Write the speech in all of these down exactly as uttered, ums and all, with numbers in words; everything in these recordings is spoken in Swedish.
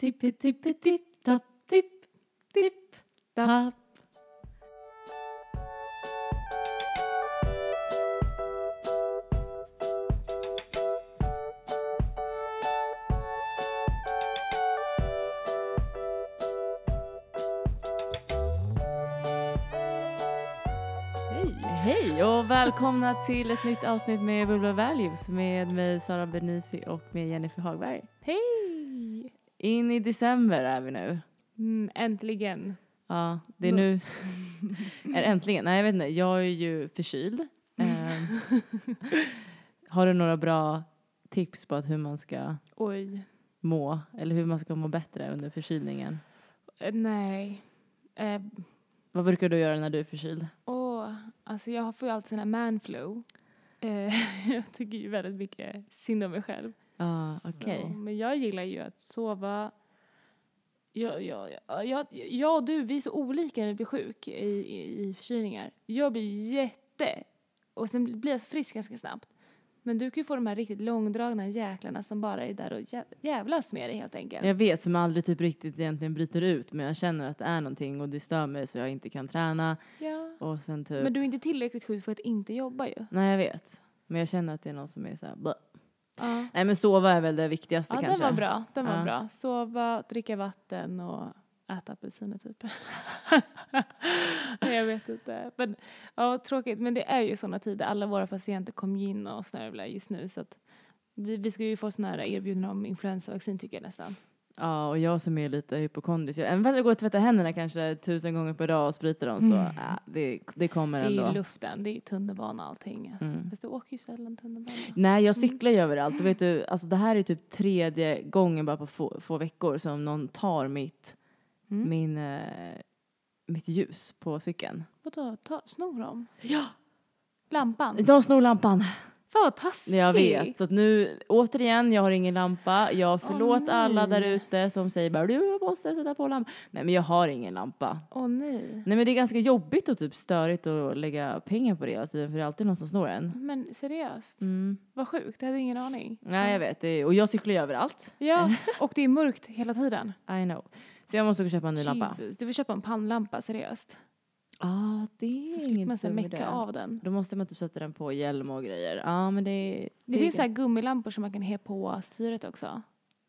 Tippi tippi tipp tapp tipp tipp tapp. Hej och välkomna till ett nytt avsnitt med VulvaValues med mig Sara Benizi och med Jennifer Hagberg. Hej! In i december är vi nu. Mm, äntligen. Ja, det är nu. är äntligen? Nej, jag vet inte. Jag är ju förkyld. Mm. Har du några bra tips på att hur man ska Oj. må? Eller hur man ska må bättre under förkylningen? Nej. Eh. Vad brukar du göra när du är förkyld? Alltså jag får ju alltid sån här manflu. Eh, jag tycker ju väldigt mycket synd om mig själv. Ah, okay. Så, men jag gillar ju att sova. Jag, jag, jag, jag, jag och du, vi är så olika när vi blir sjuk i, i, i förkylningar. Jag blir jätte... Och sen blir jag frisk ganska snabbt. Men du kan ju få de här riktigt långdragna jäklarna som bara är där och jävlas med dig helt enkelt. Jag vet, som aldrig typ riktigt egentligen bryter ut. Men jag känner att det är någonting och det stör mig så jag inte kan träna. Ja. Och sen typ... Men du är inte tillräckligt sjuk för att inte jobba ju. Nej, jag vet. Men jag känner att det är någon som är så här... Ja. Nej, men sova är väl det viktigaste ja, kanske. Ja, den var bra. Den var ja. bra. Sova, dricka vatten och... Äta apelsiner typ. Jag vet inte. Men, ja, tråkigt. Men det är ju sådana tider. Alla våra patienter kom in och snörvlar just nu. Så att vi, vi skulle ju få sådana här erbjudanden om influensavaccin tycker jag nästan. Ja, och jag som är lite hypokondrisk. Även fast jag går och tvättar händerna kanske tusen gånger per dag och spritar dem. Så mm. ja, det, det kommer ändå. Det är ändå. Luften. Det är ju tunnelbana och allting. Mm. Fast du åker ju sällan tunnelbana. Nej, jag cyklar ju överallt. Och vet du, alltså, det här är typ tredje gången bara på få, få veckor som någon tar mitt... Mm. Min, eh, mitt ljus på cykeln. Vadå? Ta, snor de? Ja! Lampan? De snor lampan. Fan vad taskigt. Jag vet. Så att nu, återigen, jag har ingen lampa. Jag förlåt oh, alla där ute som säger bara du måste sätta på lampan. Nej, men jag har ingen lampa. Åh oh, nej. Nej, men det är ganska jobbigt och typ störigt att lägga pengar på det hela tiden. För det är alltid någon som snor en. Men seriöst? Mm. Vad sjukt, jag hade ingen aning. Nej, jag vet. Det är, och jag cyklar ju överallt. Ja, och det är mörkt hela tiden. I know. Så jag måste köpa en ny Jesus. lampa. Du får köpa en pannlampa, seriöst. Ja, ah, det är inget. Så slipper man sen mecka av den. Då måste man typ sätta den på hjälm och grejer. Ja, ah, men det är... Det, det finns så här gummilampor som man kan he på styret också. Ja,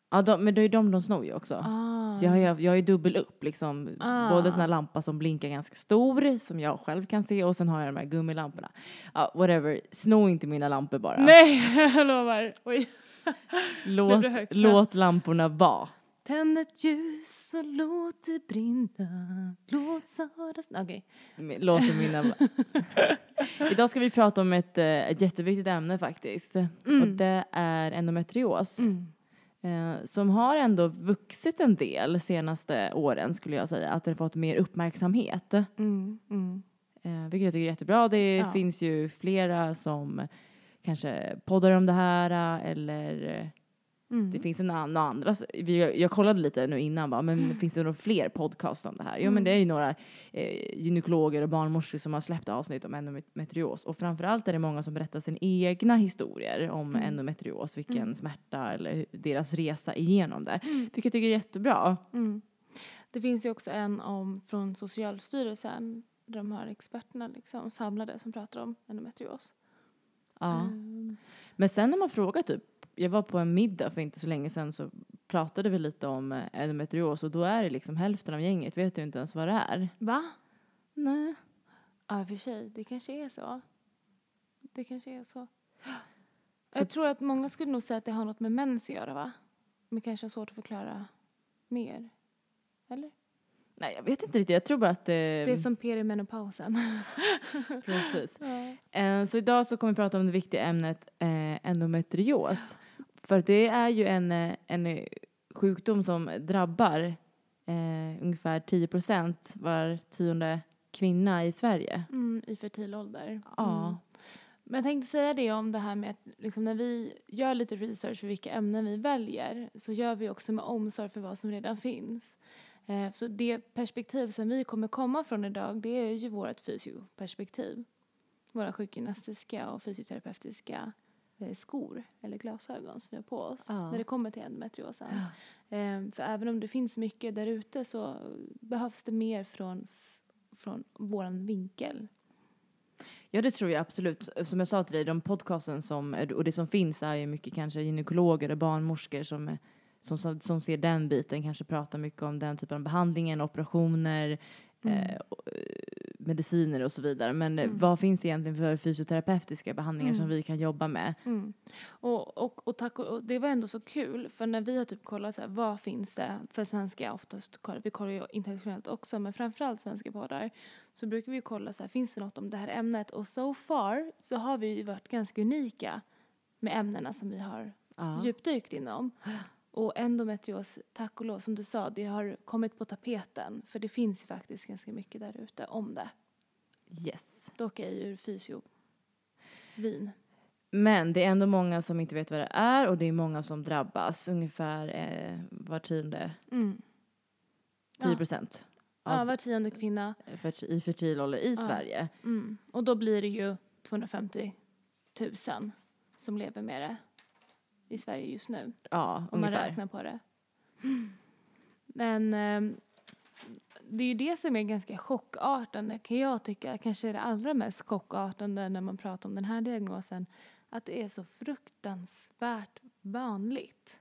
ah, de, men det är ju de de snor ju också. Ah. Så jag har ju jag dubbel upp liksom. Ah. Både såna lampa som blinkar ganska stor, som jag själv kan se. Och sen har jag de här gummilamporna. Ja, ah, whatever. Snå inte mina lampor bara. Nej, jag lovar. Oj. Låt, låt lamporna vara. Tänd ett ljus och låt det brinna. Låt Sara... Okej. Okay. Låt det minna. Idag ska vi prata om ett, ett jätteviktigt ämne faktiskt. Mm. Och det är endometrios. Mm. Eh, som har ändå vuxit en del senaste åren skulle jag säga. Att den fått mer uppmärksamhet. Mm. Mm. Eh, vilket jag tycker är jättebra. Det ja. finns ju flera som kanske poddar om det här eller... Mm. Det finns en annan andra. Jag kollade lite nu innan. Bara, men mm. finns det några fler podcast om det här? Jo, mm. men det är ju några eh, gynekologer och barnmorskor som har släppt avsnitt om endometrios. Och framförallt är det många som berättar sina egna historier om mm. endometrios. Vilken mm. smärta eller deras resa igenom det. Mm. Vilket jag tycker är jättebra. Mm. Det finns ju också en om från Socialstyrelsen. Där de här experterna liksom samlade som pratar om endometrios. Ja. Mm. Men sen när man frågar typ. Jag var på en middag för inte så länge sedan så pratade vi lite om endometrios och då är det liksom hälften av gänget vet ju inte ens vad det är. Va? Nej. Ja, för sig. Det kanske är så. Det kanske är så. så. Jag tror att många skulle nog säga att det har något med mens att göra, va? Men kanske är svårt att förklara mer. Eller? Nej, jag vet inte riktigt. Jag tror bara att... Eh... Det är som perimenopausen. Precis. Ja. Eh, så idag så kommer vi prata om det viktiga ämnet eh, endometrios. För det är ju en, en sjukdom som drabbar eh, ungefär tio procent var tionde kvinna i Sverige. Mm, i fertil ålder. Ja. Mm. Men jag tänkte säga det om det här med att liksom, när vi gör lite research för vilka ämnen vi väljer så gör vi också med omsorg för vad som redan finns. Eh, så det perspektiv som vi kommer komma från idag det är ju vårt fysioperspektiv. Våra sjukgymnastiska och fysioterapeutiska skor eller glasögon som vi har på oss ja. när det kommer till endometriosen. Ja. Ehm, för även om det finns mycket där ute så behövs det mer från, från våran vinkel. Ja, det tror jag absolut. Som jag sa till dig, de podcasten som, och det som finns är ju mycket kanske gynekologer och barnmorskor som, som, som ser den biten, kanske pratar mycket om den typen av behandlingen, operationer, mm. eh, mediciner och så vidare. Men mm. vad finns det egentligen för fysioterapeutiska behandlingar mm. som vi kan jobba med? Mm. Och, och, och, tack, och det var ändå så kul, för när vi har typ kollat så här, vad finns det för svenska, oftast kollar, vi kollar ju internationellt också, men framförallt svenska poddar, så brukar vi ju kolla så här, finns det något om det här ämnet? Och so far så har vi ju varit ganska unika med ämnena som vi har ja. djupdykt inom. Och endometrios, tack och lov, som du sa, det har kommit på tapeten. För det finns ju faktiskt ganska mycket där ute om det. Yes. Dock är ju fysio vin. Men det är ändå många som inte vet vad det är. Och det är många som drabbas. Ungefär eh, var tionde. Mm. tio procent. Ja, alltså, ja, var tionde kvinna. För, I fertil ålder i ja. Sverige. Mm. Och då blir det ju tvåhundrafemtio tusen som lever med det i Sverige just nu. Ja, om ungefär. Man räknar på det. Men eh, det är ju det som är ganska chockartande, kan jag tycka. Kanske är det allra mest chockartande när man pratar om den här diagnosen. Att det är så fruktansvärt vanligt.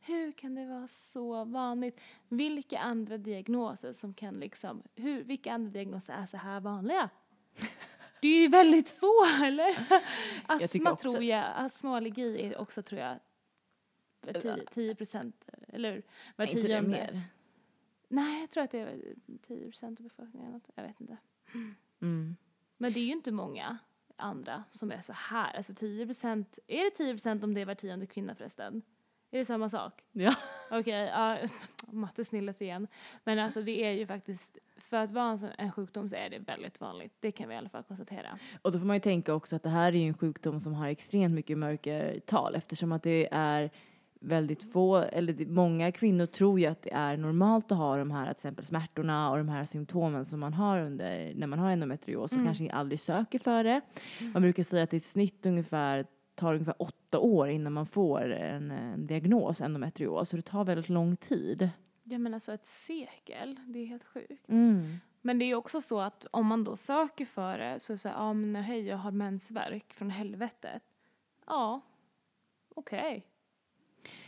Hur kan det vara så vanligt? Vilka andra diagnoser som kan liksom... Hur, vilka andra diagnoser är så här vanliga? Det är ju väldigt få, eller? Astma jag tror jag, astma och allergi är också, tror jag, tio procent, eller var tio mer. Nej, jag tror att det är tio procent av befolkningen, jag vet inte. Mm. Men det är ju inte många andra som är så här. Alltså tio procent, är det tio procent om det var tionde kvinna förresten? Är det samma sak? Ja. Okej, okay, ja, mattesnillet igen. Men alltså det är ju faktiskt, för att vara en, sån, en sjukdom så är det väldigt vanligt. Det kan vi i alla fall konstatera. Och då får man ju tänka också att det här är ju en sjukdom som har extremt mycket mörkertal. Eftersom att det är väldigt få, eller många kvinnor tror ju att det är normalt att ha de här till exempel smärtorna och de här symptomen som man har under, när man har endometrios och mm. kanske aldrig söker för det. Mm. Man brukar säga att det är ett snitt ungefär... tar ungefär åtta år innan man får en, en diagnos, endometrios. Så det tar väldigt lång tid. Ja, men alltså ett sekel. Det är helt sjukt. Mm. Men det är också så att om man då söker för det så säger ja men hej, jag har mensvärk från helvetet. Ja, okej. Okay.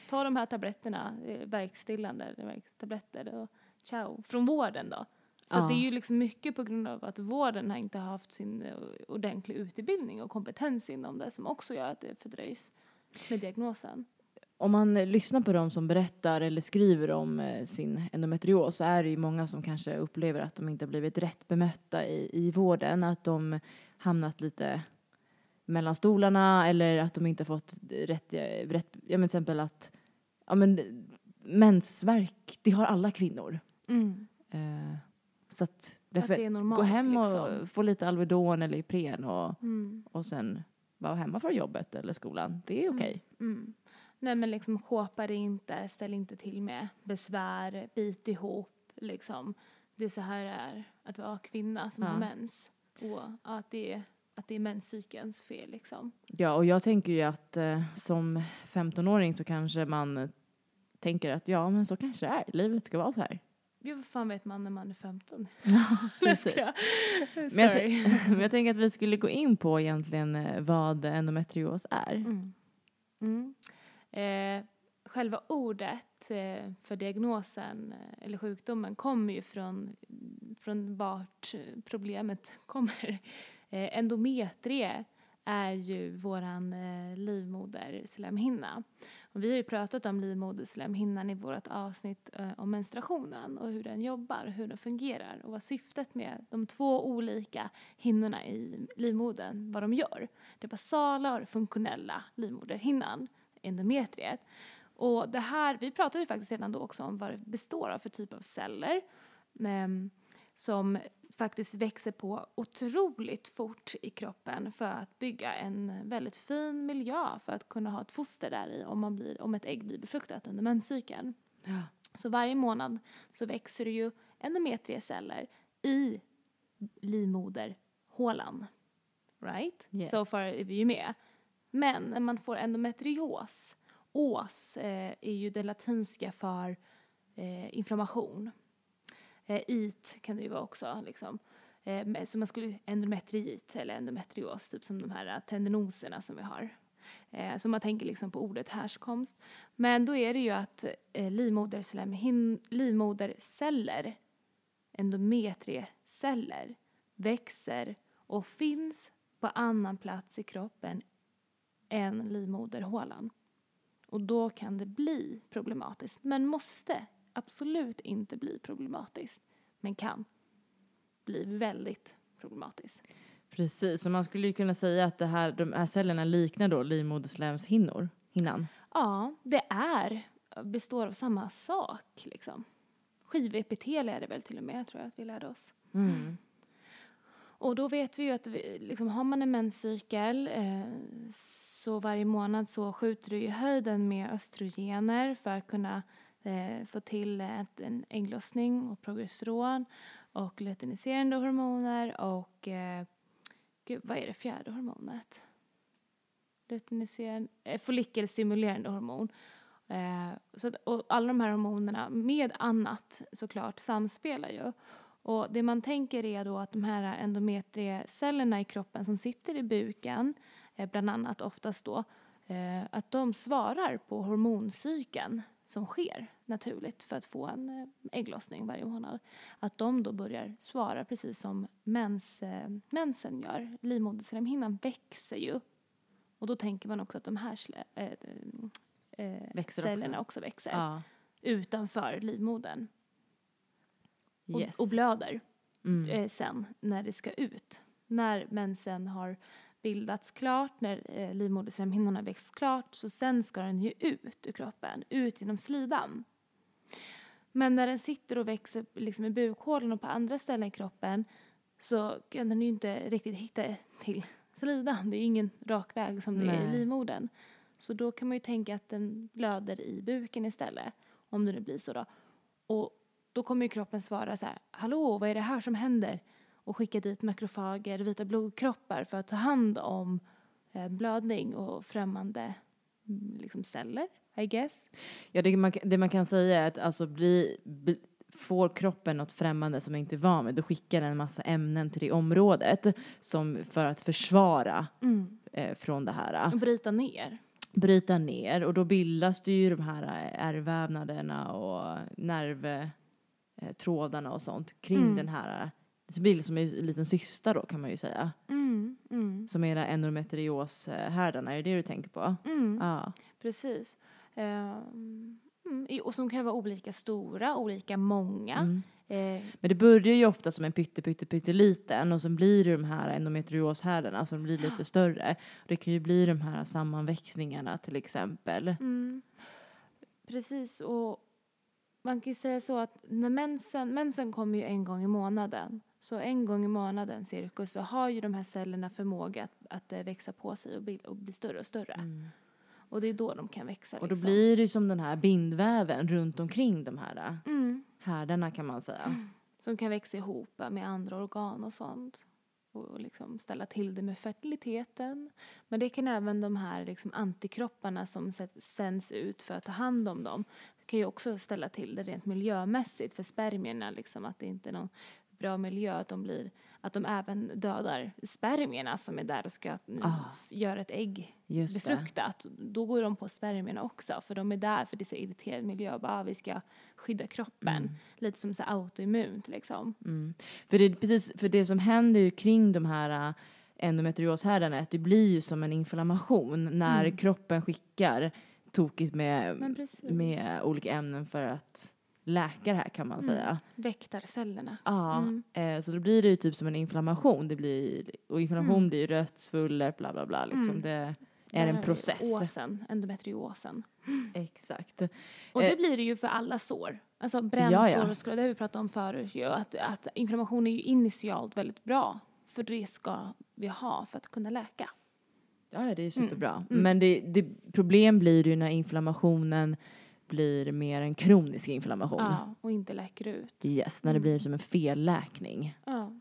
Ta de här tabletterna, verkstillande verkstabletter och ciao. Från vården då. Så ja. Det är ju liksom mycket på grund av att vården har inte haft sin ordentlig utbildning och kompetens inom det som också gör att det fördröjs med diagnosen. Om man lyssnar på dem som berättar eller skriver om sin endometrios så är det ju många som kanske upplever att de inte har blivit rätt bemötta i, i vården. Att de hamnat lite mellan stolarna eller att de inte har fått rätt, rätt ja, men till exempel att ja, men, mensvärk, det har alla kvinnor. Mm. Eh, Så att, därför, att det är normalt, gå hem och liksom. Få lite Alvedon eller Ipren och, mm. och sen vara hemma från jobbet eller skolan. Det är okej. Okay. Mm. Mm. Nej men liksom skåpa det inte, ställ inte till med besvär, bit ihop liksom. Det är så här det är att vara kvinna som ja. Har mens och att det är, att det är menscykelns fel liksom. Ja och jag tänker ju att eh, som femtonåring så kanske man tänker att ja men så kanske det är, livet ska vara så här. Gud, vad fan vet man när man är femton? Precis. men, jag t- men jag tänker att vi skulle gå in på egentligen vad endometrios är. Mm. Mm. Eh, själva ordet eh, för diagnosen eller sjukdomen kommer ju från, från vart problemet kommer. Eh, endometrie är ju våran eh, livmoderslemhinna. Och vi har ju pratat om livmoderslemhinnan i vårt avsnitt eh, om menstruationen och hur den jobbar, hur den fungerar och vad syftet med de två olika hinnorna i livmodern, vad de gör. Det basala och det funktionella livmoderhinnan, endometriet. Och det här, vi pratade ju faktiskt redan då också om vad det består av för typ av celler eh, som faktiskt växer på otroligt fort i kroppen för att bygga en väldigt fin miljö för att kunna ha ett foster där i om, man blir, om ett ägg blir befruktat under menscykeln. Ja. Så varje månad så växer det ju endometrioceller i livmoderhålan. Right? Yes. So far är vi ju med. Men när man får endometrios, os eh, är ju det latinska för eh, inflammation. Eh, it kan det ju vara också. Liksom. Eh, så man skulle endometriit eller endometrios, typ som de här tendinoserna som vi har. Eh, så man tänker liksom på ordet härkomst. Men då är det ju att eh, livmoderceller, hin- livmoderceller, endometriceller, växer och finns på annan plats i kroppen än livmoderhålan. Och då kan det bli problematiskt. Men måste absolut inte bli problematiskt. Men kan bli väldigt problematiskt. Precis, så man skulle ju kunna säga att det här, de här cellerna liknar då livmoderslemshinnor hinnan. Ja, det är, består av samma sak liksom. Skivepitel är det väl till och med, tror jag att vi lärde oss. Mm. Och då vet vi ju att vi, liksom, har man en menscykel eh, så varje månad så skjuter du i höjden med östrogener för att kunna eh, få till ett, en ägglossning och progesteron och luteiniserande hormoner och eh, gud, vad är det fjärde hormonet? Luteiniserande, eh, follikelstimulerande hormon. Eh, så att, och alla de här hormonerna med annat såklart samspelar ju. Och det man tänker är då att de här endometriocellerna i kroppen som sitter i buken, bland annat oftast då, att de svarar på hormoncykeln som sker naturligt för att få en ägglossning varje månad. Att de då börjar svara precis som mens, mensen gör. Livmoderslemhinnan växer ju. Och då tänker man också att de här slä, äh, äh, växer cellerna också, också växer ja. Utanför livmodern. Yes. Och, och blöder mm. eh, sen när det ska ut. När mensen har bildats klart, när eh, livmoderslemhinnan har växt klart, så sen ska den ju ut ur kroppen, ut genom slidan. Men när den sitter och växer liksom i bukhålen och på andra ställen i kroppen så kan den ju inte riktigt hitta till slidan. Det är ingen rak väg som det Nej. Är i livmodern. Så då kan man ju tänka att den blöder i buken istället, om det nu blir så då. Och då kommer ju kroppen svara så här: hallå, vad är det här som händer? Och skicka dit makrofager, vita blodkroppar för att ta hand om blödning och främmande liksom, celler, I guess. Ja, det man, det man kan säga är att alltså bli, bli, får kroppen något främmande som inte är van med, då skickar den en massa ämnen till det området som, för att försvara mm. eh, från det här. Och bryta ner. Bryta ner, och då bildas det ju de här ärrvävnaderna och nerv... trådarna och sånt kring mm. den här bild som är en liten syster då, kan man ju säga. Mm, mm. Som era endometrioshärdarna, är det det du tänker på? Mm. Ja. Precis. Ehm, och som kan vara olika stora, olika många. Mm. Ehm. Men det börjar ju ofta som en pytte, pytte, pytte liten och sen blir det de här endometrioshärdarna som blir lite större. Det kan ju bli de här sammanväxningarna till exempel. Mm. Precis, och man kan ju säga så att när mensen, mensen kommer ju en gång i månaden. Så en gång i månaden cirkus så har ju de här cellerna förmåga att, att växa på sig och bli, och bli större och större. Mm. Och det är då de kan växa. Och då liksom. Blir det ju som den här bindväven runt omkring de här mm. härdarna, kan man säga. Mm. Som kan växa ihop med andra organ och sånt. Och liksom ställa till det med fertiliteten. Men det kan även de här liksom antikropparna som sänds ut för att ta hand om dem. Det kan ju också ställa till det rent miljömässigt för spermierna. Liksom, att det inte är någon bra miljö att de, blir, att de även dödar spermierna som är där och ska ah. göra ett ägg Just befruktat. Det. Då går de på spermierna också. För de är där för det är så irriterad miljö. Bara, vi ska skydda kroppen. Mm. Lite som så autoimmunt liksom. Mm. För, det, precis, för det som händer ju kring de här endometrioshärdarna är att det blir ju som en inflammation. När mm. kroppen skickar tokigt med, med olika ämnen för att... läkare här, kan man mm. säga. Väktar cellerna. Ja, mm. eh, så då blir det ju typ som en inflammation. Det blir, och inflammation mm. blir ju rött, svuller, bla bla bla. Liksom. Mm. Det är där en process. Åsen, endometriosen. Mm. Exakt. Och det eh, blir det ju för alla sår. Alltså brännsår, ja, ja. Skulle det vi pratade om förut. Ju, att, att inflammation är ju initialt väldigt bra. För det ska vi ha för att kunna läka. Ja, det är superbra. Mm. Mm. Men det, det problem blir ju när inflammationen... blir mer en kronisk inflammation. Ja, och inte läker ut. Yes, när det mm. blir som en felläkning. Ja.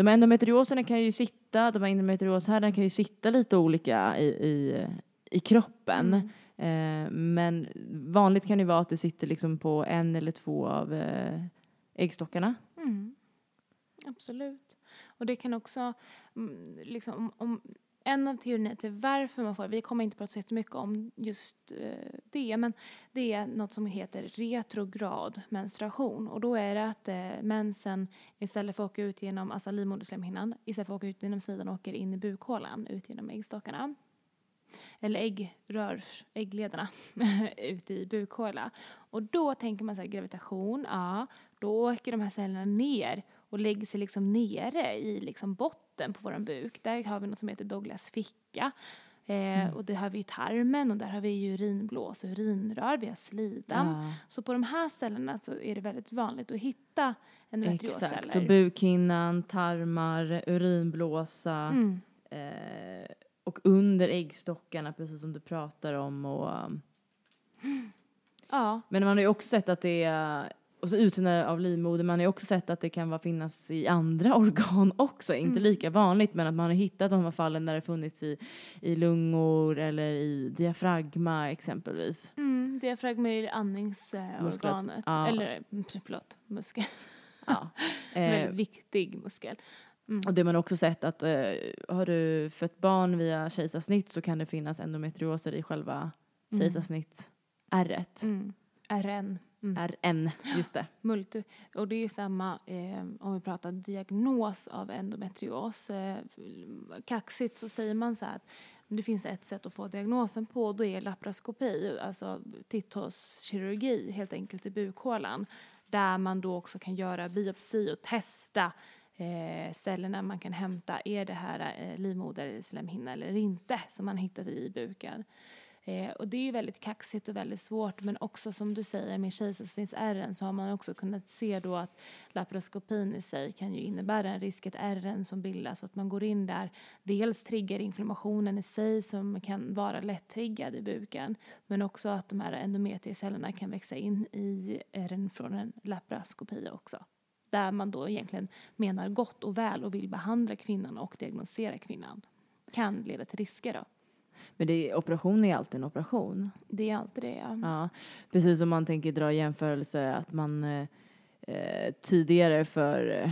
De här endometrioserna kan ju sitta, de här endometrioshärdarna kan ju sitta lite olika i, i, i kroppen. Mm. Eh, men vanligt kan det vara att det sitter liksom på en eller två av eh, äggstockarna. Mm. Absolut. Och det kan också, liksom, om, om en av teorierna till varför man får, vi kommer inte prata så jättemycket om just eh, det, men det är något som heter retrograd menstruation. Och då är det att eh, mensen istället för att åka ut genom, alltså livmoderslemhinnan, istället för att åka ut genom sidan åker in i bukhålan, ut genom äggstockarna. Eller äggrör, äggledarna ut i bukhåla. Och då tänker man så här, gravitation, ja, då åker de här cellerna ner och lägger sig liksom nere i liksom botten på våran buk. Där har vi något som heter Douglasficka. Eh, mm. Och det har vi i tarmen och där har vi ju urinblås och urinrör, vi har slidan. Ja. Så på de här ställena så är det väldigt vanligt att hitta endometriosceller. Exakt, så bukhinnan, tarmar, urinblåsa, mm. eh, och under äggstockarna, precis som du pratar om. Och, ja. Men man har ju också sett att det är... Och så utsidan av livmoder, man har ju också sett att det kan vara finnas i andra organ också. Mm. Inte lika vanligt, men att man har hittat de här fallen där det funnits i, i lungor eller i diafragma exempelvis. Mm, diafragma är ju andningsorganet. Ja. Eller, förlåt, muskel. Ja. Väldigt eh. viktig muskel. Mm. Och det man också sett att eh, har du fött barn via kejsarsnitt så kan det finnas endometrioser i själva kejsarsnitts-ärret. Mm. R N. Mm. R N, just det. Multi. Och det är samma, eh, om vi pratar diagnos av endometrios. Eh, kaxigt så säger man så här att det finns ett sätt att få diagnosen på. Då är laparoskopi, alltså titthålskirurgi helt enkelt i bukhålan. Där man då också kan göra biopsi och testa Eh, cellerna man kan hämta, är det här eh, livmoderslemhinna eller inte som man hittat i buken. Eh, och det är ju väldigt kaxigt och väldigt svårt, men också som du säger med kejsarsnitts-ärren så har man också kunnat se då att laparoskopin i sig kan ju innebära en risk att ärren som bildas, att man går in där, dels triggar inflammationen i sig som kan vara lätt-triggad i buken, men också att de här endometriocellerna kan växa in i ärren från en laparoskopi också. Där man då egentligen menar gott och väl och vill behandla kvinnan och diagnosera kvinnan. Kan leda till risker då. Men det är, operation är alltid en operation. Det är alltid det, ja. Ja, precis som man tänker dra jämförelse att man eh, tidigare för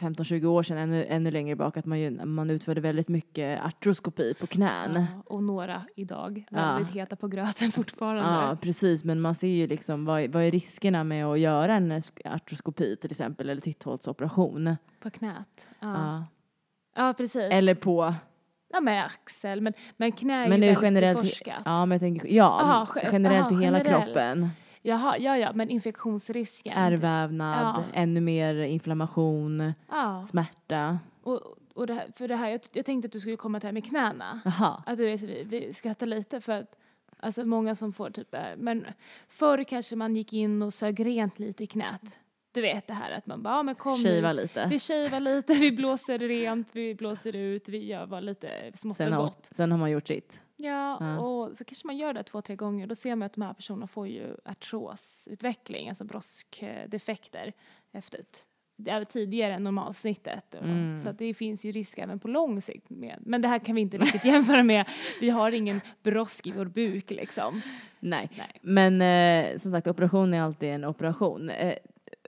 femton tjugo år sedan, ännu, ännu längre bak, att man, man utförde väldigt mycket artroskopi på knän. Ja, och några idag, väldigt ja. heta på gröten fortfarande. Ja, precis. Men man ser ju liksom, vad, vad är riskerna med att göra en artroskopi till exempel, eller titthålsoperation? På knät, ja. Ja, ja precis. Eller på... Ja, med axel, men, men knä är men ju väldigt beforskat. Ja, men jag tänker, ja, aha, generellt aha, i hela generell. kroppen. Jaha, ja, ja, men infektionsrisken. Ärrvävnad, ja. ännu mer inflammation, ja. smärta. Och, och det här, för det här, jag, jag tänkte att du skulle komma till här med knäna. Aha. Att du vet, vi, vi skrattar lite för att, alltså många som får typ, men förr kanske man gick in och sög rent lite i knät. Du vet det här att man bara, ja, men kom nu, lite. vi kivar lite, vi blåser rent, vi blåser ut, vi gör bara lite smått sen och gott. Har, sen har man gjort sitt. Ja, ja, och så kanske man gör det två, tre gånger. Då ser man att de här personerna får ju artrosutveckling, alltså broskdefekter efter ett, det är tidigare än normalsnittet. Mm. Så att det finns ju risk även på lång sikt. Med. Men det här kan vi inte riktigt jämföra med. Vi har ingen brosk i vår buk liksom. Nej, Nej. men eh, som sagt, operation är alltid en operation. Eh,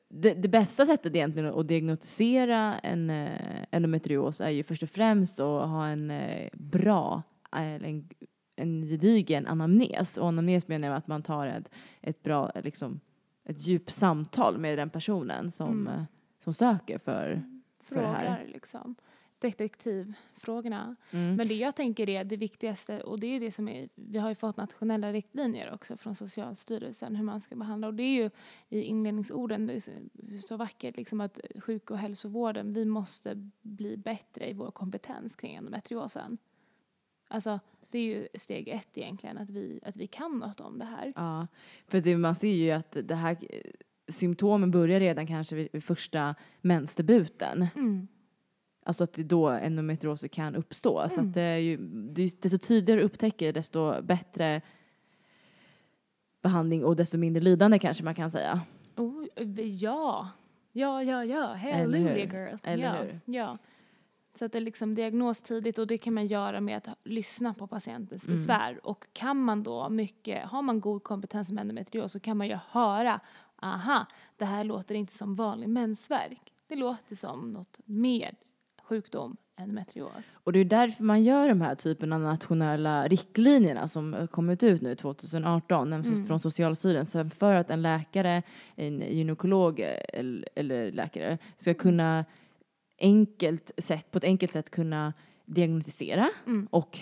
Det, det bästa sättet egentligen att diagnostisera en eh, endometrios är ju först och främst att ha en eh, bra, en, en gedigen anamnes. Och anamnes menar jag att man tar ett, ett bra, liksom, ett djupt samtal med den personen som, mm. som söker för, för Frågar, det här. Liksom. Detektivfrågorna. Mm. Men det jag tänker är det viktigaste, och det är det som är, vi har ju fått nationella riktlinjer också från Socialstyrelsen hur man ska behandla, och det är ju i inledningsorden, det är så vackert liksom, att sjuk- och hälsovården, vi måste bli bättre i vår kompetens kring endometriosen. Alltså det är ju steg ett egentligen, att vi, att vi kan något om det här. Ja, för det, man ser ju att det här symptomen börjar redan kanske vid, vid första mensdebuten. Mm. Alltså att då endometrioser kan uppstå. Mm. Så att det är ju, desto tidigare upptäcker, desto bättre behandling och desto mindre lidande kanske man kan säga. Oh, ja, Ja, ja, ja. Hallelujah girl. Eller ja, hur? Ja. Så att det är liksom diagnos tidigt, och det kan man göra med att lyssna på patientens mm. besvär. Och kan man då mycket, har man god kompetens med endometrios, så kan man ju höra, aha, det här låter inte som vanlig mensvärk. Det låter som något mer sjukdom. Endometrios. Och det är därför man gör de här typen av nationella riktlinjerna som kommit ut nu tjugo arton mm. från Socialstyrelsen, för att en läkare, en gynekolog eller läkare ska kunna enkelt sätt, på ett enkelt sätt kunna diagnostisera mm. och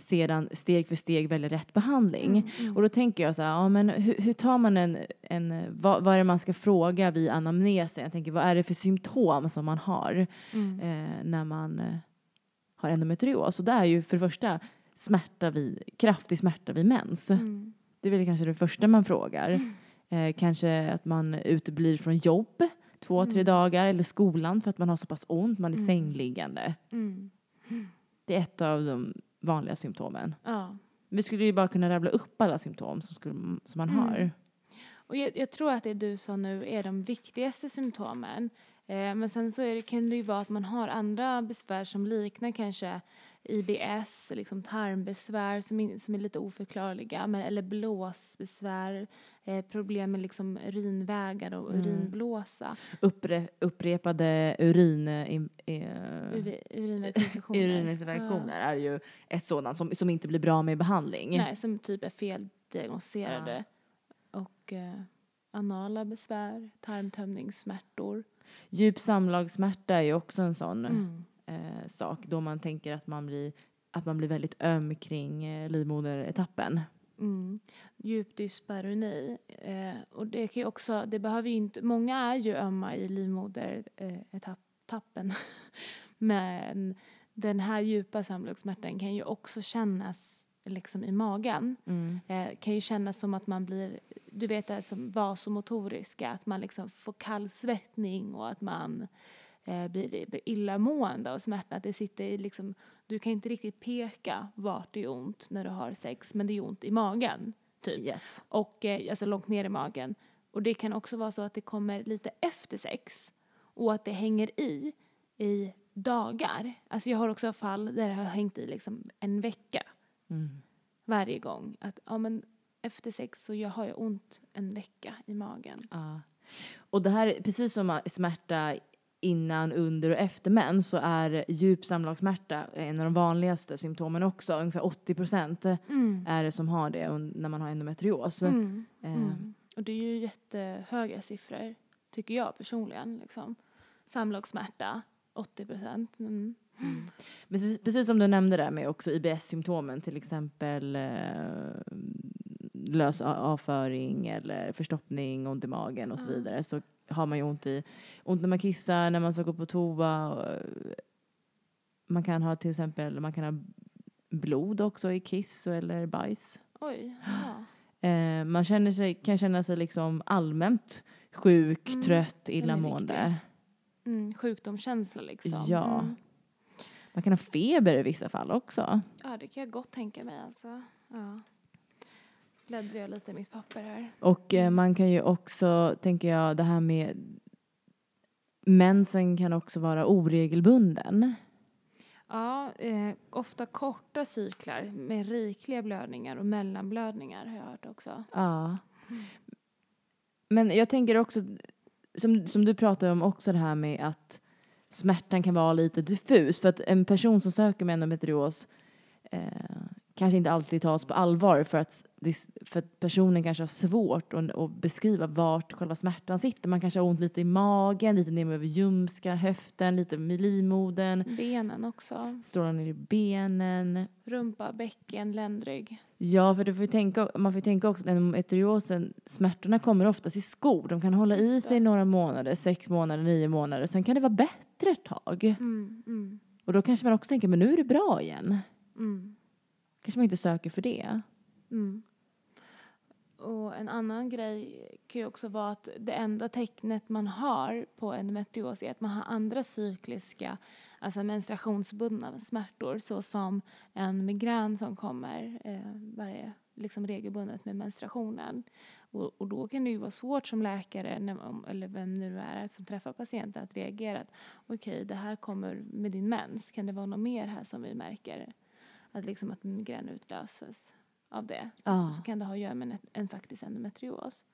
sedan steg för steg väljer rätt behandling. Mm, mm. Och då tänker jag så här, ja, men hur, hur tar man en, en vad, vad är det man ska fråga vid anamnesen? Jag tänker, vad är det för symptom som man har mm. eh, när man har endometrios? Och det är ju för det första smärta vid, kraftig smärta vid mens. Mm. Det är väl kanske det första man frågar. Mm. Eh, kanske att man uteblir från jobb två, mm. tre dagar eller skolan för att man har så pass ont, man är mm. sängliggande. Mm. Det är ett av de vanliga symptomen. Ja. Vi skulle ju bara kunna rabbla upp alla symptom som, skulle, som man mm. har. Och jag, jag tror att det du sa nu är de viktigaste symptomen. Eh, men sen så är det, kan det ju vara att man har andra besvär som liknar kanske I B S, liksom tarmbesvär som, in, som är lite oförklarliga. Men, eller blåsbesvär, eh, problem med liksom urinvägar och mm. urinblåsa. Uppre, upprepade urin, eh, Uv, urinvägsinfektioner. Urinvägsinfektioner ja. Är ju ett sådant som, som inte blir bra med behandling. Nej, som typ är feldiagnoserade. Ja. Och eh, anala besvär, tarmtömningssmärtor. Djup samlagssmärta är ju också en sån... Mm. Eh, sak då man tänker att man blir att man blir väldigt öm kring eh, livmoderetappen. Mm. Djup dyspareuni eh, och det kan ju också det behöver ju inte många är ju ömma i livmoderetappen. Men den här djupa samlagssmärtan kan ju också kännas liksom i magen. Mm. Eh, kan ju kännas som att man blir du vet det som vasomotoriska att man liksom får kallsvettning och att man blir illamående av smärta. Att det sitter i liksom, du kan inte riktigt peka vart det är ont när du har sex. Men det är ont i magen. Typ. Yes. Och, alltså långt ner i magen. Och det kan också vara så att det kommer lite efter sex. Och att det hänger i i dagar. Alltså jag har också fall där det har hängt i liksom en vecka. Mm. Varje gång. Att ja, men efter sex så jag har jag ont en vecka i magen. Ah. Och det här är precis som smärta innan, under och efter mens så är djup samlagssmärta en av de vanligaste symptomen också. Ungefär åttio procent mm. är det som har det när man har endometrios. Mm. Mm. Och det är ju jättehöga siffror tycker jag personligen. Liksom. Samlagssmärta, åttio procent. Mm. Mm. Men precis som du nämnde där med också I B S-symptomen till exempel eh, lös avföring eller förstoppning, ont i magen och så vidare så har man ju ont i ont när man kissar, när man ska gå på toa och, man kan ha till exempel man kan ha blod också i kiss eller bajs. Oj, ja. eh, man känner sig, kan känna sig liksom allmänt sjuk, mm. trött, illamående. Mm, sjukdomskänsla liksom. Ja. Mm. Man kan ha feber i vissa fall också. Ja, det kan jag gott tänka mig alltså. Ja. Bläddrar jag lite i mitt papper här. Och eh, man kan ju också, tänker jag, det här med mensen kan också vara oregelbunden. Ja, eh, ofta korta cyklar med rikliga blödningar och mellanblödningar har jag hört också. Ja. Mm. Men jag tänker också, som, som du pratade om också det här med att smärtan kan vara lite diffus. För att en person som söker med endometrios eh, kanske inte alltid tas på allvar för att, för att personen kanske har svårt att, att beskriva vart själva smärtan sitter. Man kanske har ont lite i magen, lite ner över ljumskan, höften, lite med livmodern. Benen också. Strålar ner i benen. Rumpa, bäcken, ländrygg. Ja, för du får tänka, man får ju tänka också att endometriosen, smärtorna kommer oftast i skor. De kan hålla i sig några månader, sex månader, nio månader. Sen kan det vara bättre ett tag. Mm, mm. Och då kanske man också tänker, men nu är det bra igen. Mm. Kanske man inte söker för det. Mm. Och en annan grej kan ju också vara att det enda tecknet man har på endometrios är att man har andra cykliska, alltså menstruationsbundna smärtor så som en migrän som kommer eh, varje, liksom regelbundet med menstruationen. Och, och då kan det ju vara svårt som läkare, när, eller vem nu är som träffar patienten, att reagera att okej, okay, det här kommer med din mens. Kan det vara något mer här som vi märker? Att liksom att migrän utlöses av det. Ah. Så kan det ha att göra med en, en faktisk endometrios.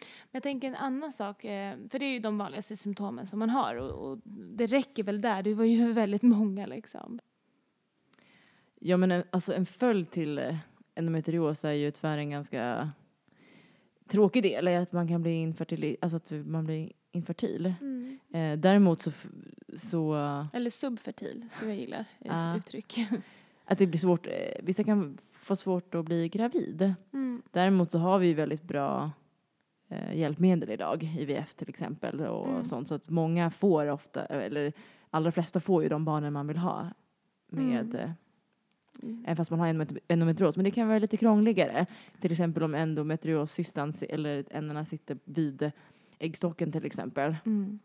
Men jag tänker en annan sak, för det är ju de vanligaste symptomen som man har. Och, och det räcker väl där, det var ju väldigt många liksom. Ja, men en, alltså en följd till endometrios är ju tyvärr en ganska tråkig del, är att man kan bli infertil, alltså att man blir infertil. Mm. Eh, däremot så, så... Eller subfertil, som jag gillar uh, uttryck. Att det blir svårt, eh, vissa kan få svårt att bli gravid. Mm. Däremot så har vi ju väldigt bra eh, hjälpmedel idag, I V F till exempel och mm. sånt. Så att många får ofta, eller allra flesta får ju de barnen man vill ha med... Mm. Mm. Även fast man har endometrios. Men det kan vara lite krångligare. Till exempel om endometrioscystan eller ändarna sitter vid äggstocken till exempel. Mm.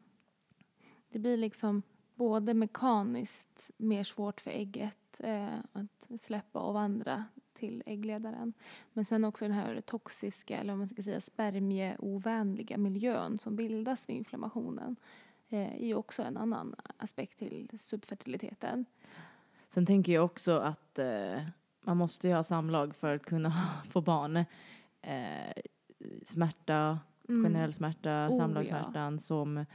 Det blir liksom både mekaniskt mer svårt för ägget eh, att släppa och vandra till äggledaren. Men sen också den här toxiska, eller om man ska säga spermieovänliga miljön som bildas vid inflammationen. Eh, är ju också en annan aspekt till subfertiliteten. Sen tänker jag också att eh, man måste ju ha samlag för att kunna få barn. Eh, smärta, mm. generell smärta, oh, samlagssmärtan. Ja. Som,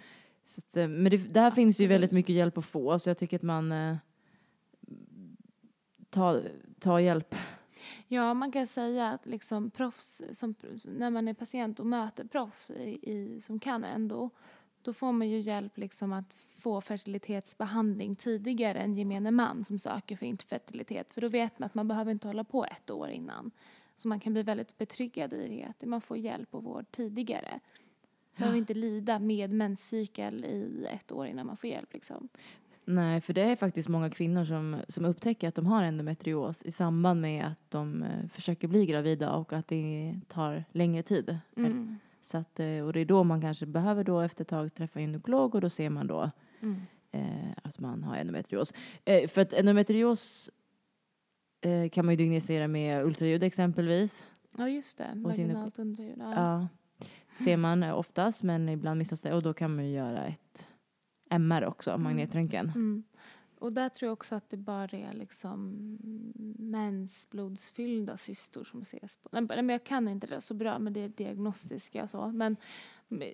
så att, men det, där Absolut. Finns ju väldigt mycket hjälp att få. Så jag tycker att man eh, tar ta hjälp. Ja, man kan säga att liksom proffs, som, när man är patient och möter proffs i, i, som kan ändå. Då får man ju hjälp liksom att få fertilitetsbehandling tidigare än gemene man som söker för infertilitet. För då vet man att man behöver inte hålla på ett år innan. Så man kan bli väldigt betryggad i att man får hjälp och vård tidigare. Man ja. Behöver inte lida med menscykel i ett år innan man får hjälp. Liksom. Nej, för det är faktiskt många kvinnor som, som upptäcker att de har endometrios i samband med att de försöker bli gravida och att det tar längre tid. Mm. Så att, och det är då man kanske behöver då efter ett tag träffa en gynekolog och då ser man då mm. eh, att man har endometrios. Eh, för att endometrios eh, kan man ju diagnostisera med ultraljud exempelvis. Ja just det, vaginalt ultraljud. Ja. ja, ser man oftast men ibland missas det och då kan man ju göra ett M R också, mm. magnetröntgen. Mm. Och där tror jag också att det bara är liksom mensblodsfyllda cystor som ses på. Nej, men jag kan inte det så bra, men det är diagnostiska och så. Men,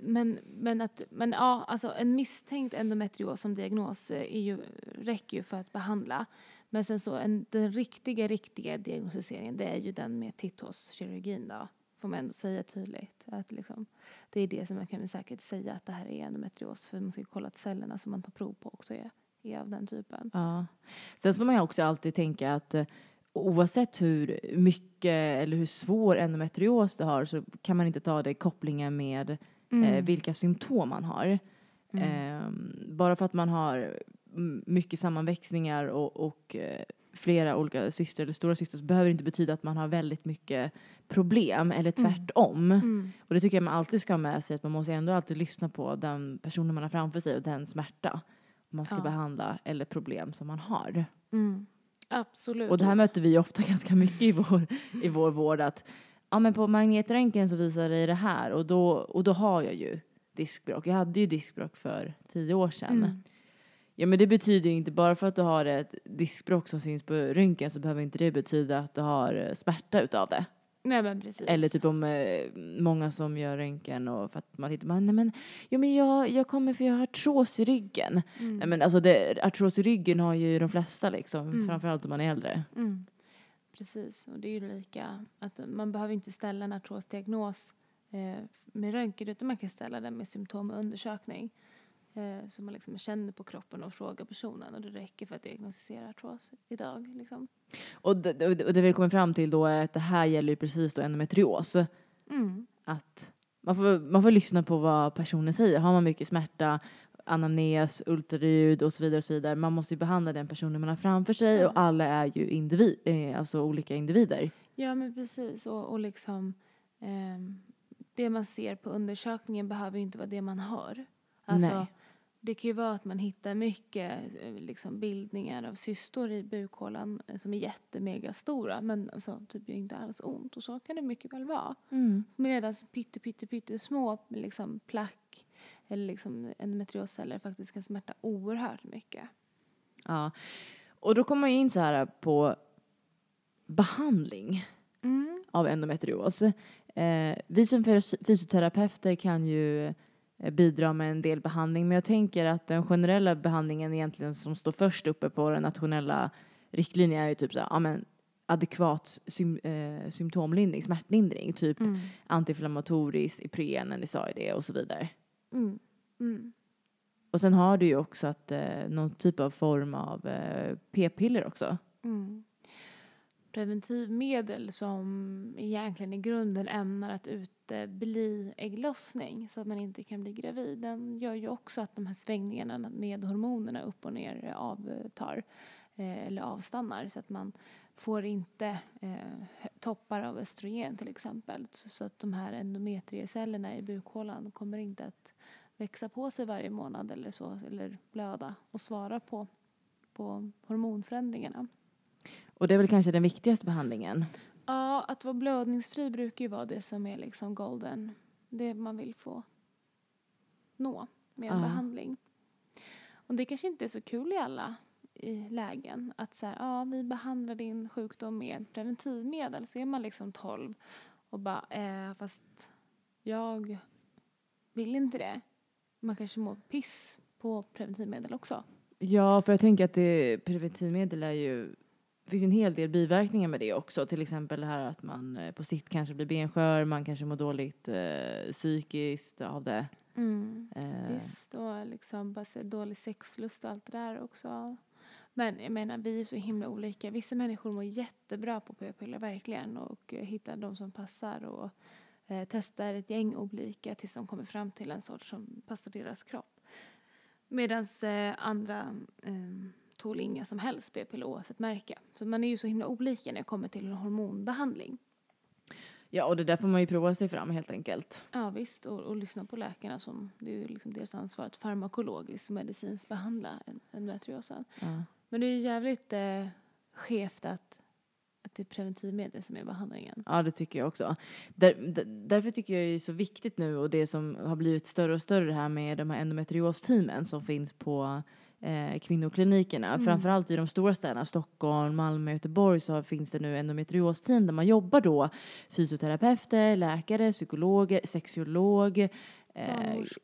men, men, att, men ja, alltså en misstänkt endometrios som diagnos är ju, räcker ju för att behandla. Men sen så en, den riktiga, riktiga diagnostiseringen, det är ju den med titthålskirurgin då. Får man ändå säga tydligt. Att liksom, det är det som man kan säkert säga att det här är endometrios. För man ska kolla att cellerna som man tar prov på också är. Av den typen. Ja. Sen får man ju också alltid tänka att eh, oavsett hur mycket eller hur svår endometrios det har så kan man inte ta det i kopplingen med mm. eh, vilka symptom man har. Mm. Eh, bara för att man har mycket sammanväxningar och, och eh, flera olika syster eller stora syster så behöver det inte betyda att man har väldigt mycket problem eller tvärtom. Mm. Mm. Och det tycker jag man alltid ska ha med sig, att man måste ändå alltid lyssna på den personen man har framför sig och den smärta man ska ja. behandla eller problem som man har. Mm, absolut. Och det här möter vi ofta ganska mycket i vår, i vår vård. Att ja, men på magnetröntgen så visar det det här. Och då, och då har jag ju diskbråck. Jag hade ju diskbråck för tio år sedan. Mm. Ja, men det betyder ju inte bara för att du har ett diskbråck som syns på röntgen. Så behöver inte det betyda att du har smärta utav det. Nej, men precis. Eller typ om eh, många som gör röntgen och för att man tittar man nej men ja men jag jag kommer för jag har artros i ryggen. Mm. Nej men alltså det, artros i ryggen har ju de flesta liksom mm. framförallt om man är äldre. Mm. Precis, och det är ju lika att man behöver inte ställa en artrosdiagnos eh, med röntgen utan man kan ställa den med symptom och undersökning eh, som man liksom känner på kroppen och frågar personen och det räcker för att diagnostisera artros idag liksom. Och det, och det vi kommer fram till då är att det här gäller ju precis då endometrios. Mm. Att man får, man får lyssna på vad personen säger. Har man mycket smärta, anamnes, ultraljud och så vidare och så vidare. Man måste ju behandla den personen man har framför sig mm. och alla är ju individ, alltså olika individer. Ja men precis och, och liksom eh, det man ser på undersökningen behöver ju inte vara det man hör. Alltså, nej. Det kan ju vara att man hittar mycket liksom, bildningar av cystor i bukhålan som är jättemega stora. Men alltså, typ inte alls ont. Och så kan det mycket väl vara. Mm. Medan pytte, pytte, pytte små liksom, plack eller liksom, endometriosceller faktiskt kan smärta oerhört mycket. Ja, och då kommer man ju in så här på behandling mm. av endometrios. Eh, vi som fys- fysioterapeuter kan ju bidra med en del behandling, men jag tänker att den generella behandlingen egentligen som står först uppe på den nationella riktlinjen är ju typ så här, ja, men adekvat sym- eh, symptomlindring, smärtlindring, typ mm. antiinflammatorisk, Ipren, N S A I D och så vidare. Mm. Mm. Och sen har du ju också att, eh, någon typ av form av eh, p-piller också. Mm. Preventivmedel som egentligen i grunden ämnar att utebli ägglossning så att man inte kan bli gravid. Den gör ju också att de här svängningarna med hormonerna upp och ner avtar eh, eller avstannar. Så att man får inte eh, toppar av östrogen till exempel. Så, så att de här endometriocellerna i bukhålan kommer inte att växa på sig varje månad eller så, eller blöda och svara på, på hormonförändringarna. Och det är väl kanske den viktigaste behandlingen? Ja, att vara blödningsfri brukar ju vara det som är liksom golden. Det man vill få nå med en ja. behandling. Och det kanske inte är så kul i alla i lägen. Att så här, ja, vi behandlar din sjukdom med preventivmedel. Så är man liksom tolv och bara, eh, fast jag vill inte det. Man kanske mår piss på preventivmedel också. Ja, för jag tänker att det, preventivmedel är ju... Det finns en hel del biverkningar med det också. Till exempel det här att man på sikt kanske blir benskör. Man kanske mår dåligt eh, psykiskt av det. Mm. Eh. Visst, och liksom bara dålig sexlust och allt det där också. Men jag menar, vi är så himla olika. Vissa människor mår jättebra på p-piller verkligen. Och hittar de som passar. Och eh, testar ett gäng olika tills de kommer fram till en sort som passar deras kropp. Medan eh, andra... Eh, tål inga som helst p-piller oavsett märke. Så man är ju så himla olika när det kommer till en hormonbehandling. Ja, och det där får man ju prova sig fram helt enkelt. Ja, visst. Och, och lyssna på läkarna som, det är ju liksom deras ansvar att farmakologiskt och medicinskt behandla endometriosen. Ja. Men det är ju jävligt eh, skevt att, att det är preventivmedel som är behandlingen. Ja, det tycker jag också. Där, där, därför tycker jag det är så viktigt nu, och det som har blivit större och större här med de här endometriosteamen som finns på kvinnoklinikerna. Mm. Framförallt i de stora städerna Stockholm, Malmö, Göteborg så finns det nu endometriosteam där man jobbar då fysioterapeuter, läkare, psykologer, sexolog,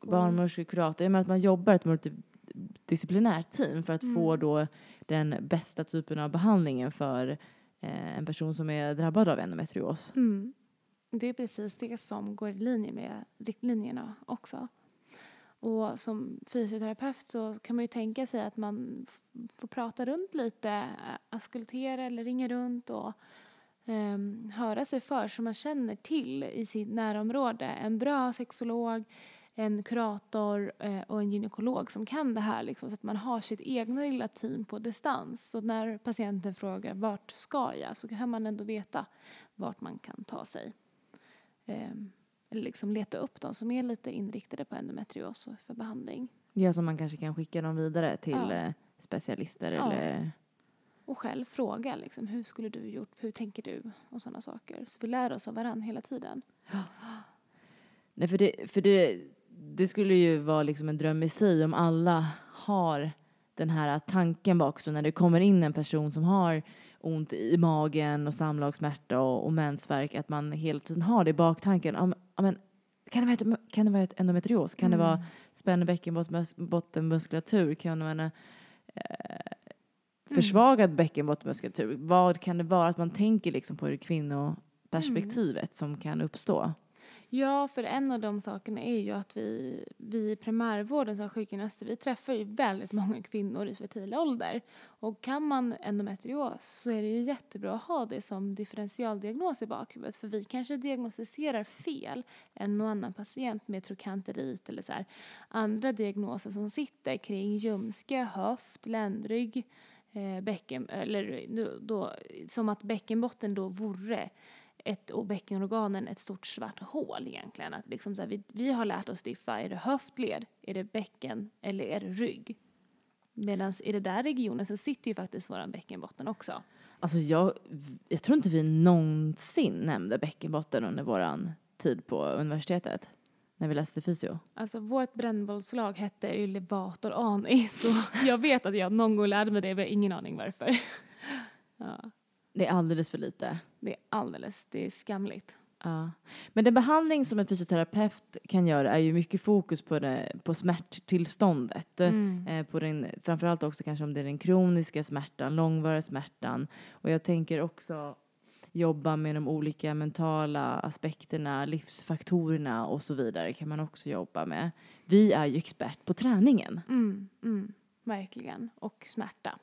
barnmorskor, eh, kurator. Jag menar att man jobbar ett multidisciplinärt team för att mm. få då den bästa typen av behandlingen för eh, en person som är drabbad av endometrios. Mm. Det är precis det som går i linje med riktlinjerna också. Och som fysioterapeut så kan man ju tänka sig att man får prata runt lite, auskultera eller ringa runt och um, höra sig för så man känner till i sitt närområde en bra sexolog, en kurator eh, och en gynekolog som kan det här liksom, så att man har sitt egna lilla team på distans. Så när patienten frågar vart ska jag så kan man ändå veta vart man kan ta sig. Um, Eller liksom leta upp de som är lite inriktade på endometrios för behandling. Ja, som man kanske kan skicka dem vidare till ja. specialister. Ja. Eller... Och själv fråga, liksom, hur skulle du gjort, hur tänker du och sådana saker. Så vi lär oss av varandra hela tiden. Ja. Nej, för det, för det, det skulle ju vara liksom en dröm i sig om alla har den här tanken bak. Så när det kommer in en person som har ont i magen och samlagssmärta och, och mensvärk, att man hela tiden har det i baktanken. Om, om, kan, det vara ett, kan det vara ett endometrios? Kan mm. det vara spännbäckenbottenmuskulatur? Kan det vara en eh, försvagad mm. bäckenbottenmuskulatur? Vad kan det vara att man tänker liksom på det kvinnoperspektivet mm. som kan uppstå? Ja, för en av de sakerna är ju att vi, vi i primärvården som sjukgymnaster, vi träffar ju väldigt många kvinnor i fertil ålder. Och kan man endometrios så är det ju jättebra att ha det som differentialdiagnos i bakhuvudet. För vi kanske diagnostiserar fel än någon annan patient med trokanterit eller så här, andra diagnoser som sitter kring ljumske, höft, ländrygg, eh, bäcken, eller då, som att bäckenbotten då vore ett, och bäckenorganen ett stort svart hål egentligen. Att liksom så här, vi, vi har lärt oss diffa, är det höftled, är det bäcken eller är det rygg? Medan i den där regionen så sitter ju faktiskt våran bäckenbotten också. Alltså jag, jag tror inte vi någonsin nämnde bäckenbotten under våran tid på universitetet. När vi läste fysio. Alltså vårt brännbollslag hette ju Levator Ani. Så jag vet att jag någon gång lärde mig det. Men jag har ingen aning varför. Ja. Det är alldeles för lite. Det är alldeles, det är skamligt. Ja. Men den behandling som en fysioterapeut kan göra är ju mycket fokus på, det, på smärttillståndet. Mm. Eh, på den, framförallt också kanske om det är den kroniska smärtan, långvariga smärtan. Och jag tänker också jobba med de olika mentala aspekterna, livsfaktorerna och så vidare kan man också jobba med. Vi är ju expert på träningen. Mm, mm, verkligen. Och smärta.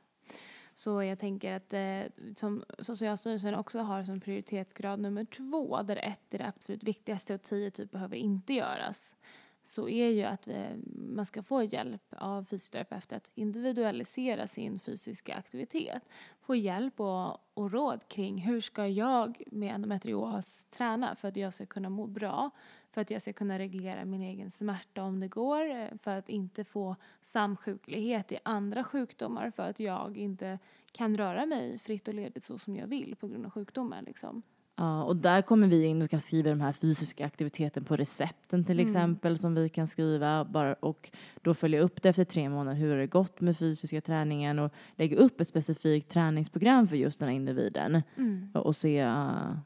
Så jag tänker att eh, som Socialstyrelsen också har som prioritetsgrad nummer två, där ett är det absolut viktigaste och tio typ behöver inte göras, så är ju att eh, man ska få hjälp av fysioterapeuter att individualisera sin fysiska aktivitet. Få hjälp och, och råd kring hur ska jag med endometrios träna för att jag ska kunna må bra, för att jag ska kunna reglera min egen smärta om det går, för att inte få samsjuklighet i andra sjukdomar, för att jag inte kan röra mig fritt och ledigt så som jag vill på grund av sjukdomar liksom. Ja, och där kommer vi in och kan skriva de här fysiska aktiviteten på recepten till mm. exempel som vi kan skriva bara, och då följa upp det efter tre månader hur det gått med fysiska träningen och lägga upp ett specifikt träningsprogram för just den här individen mm. och, och se uh,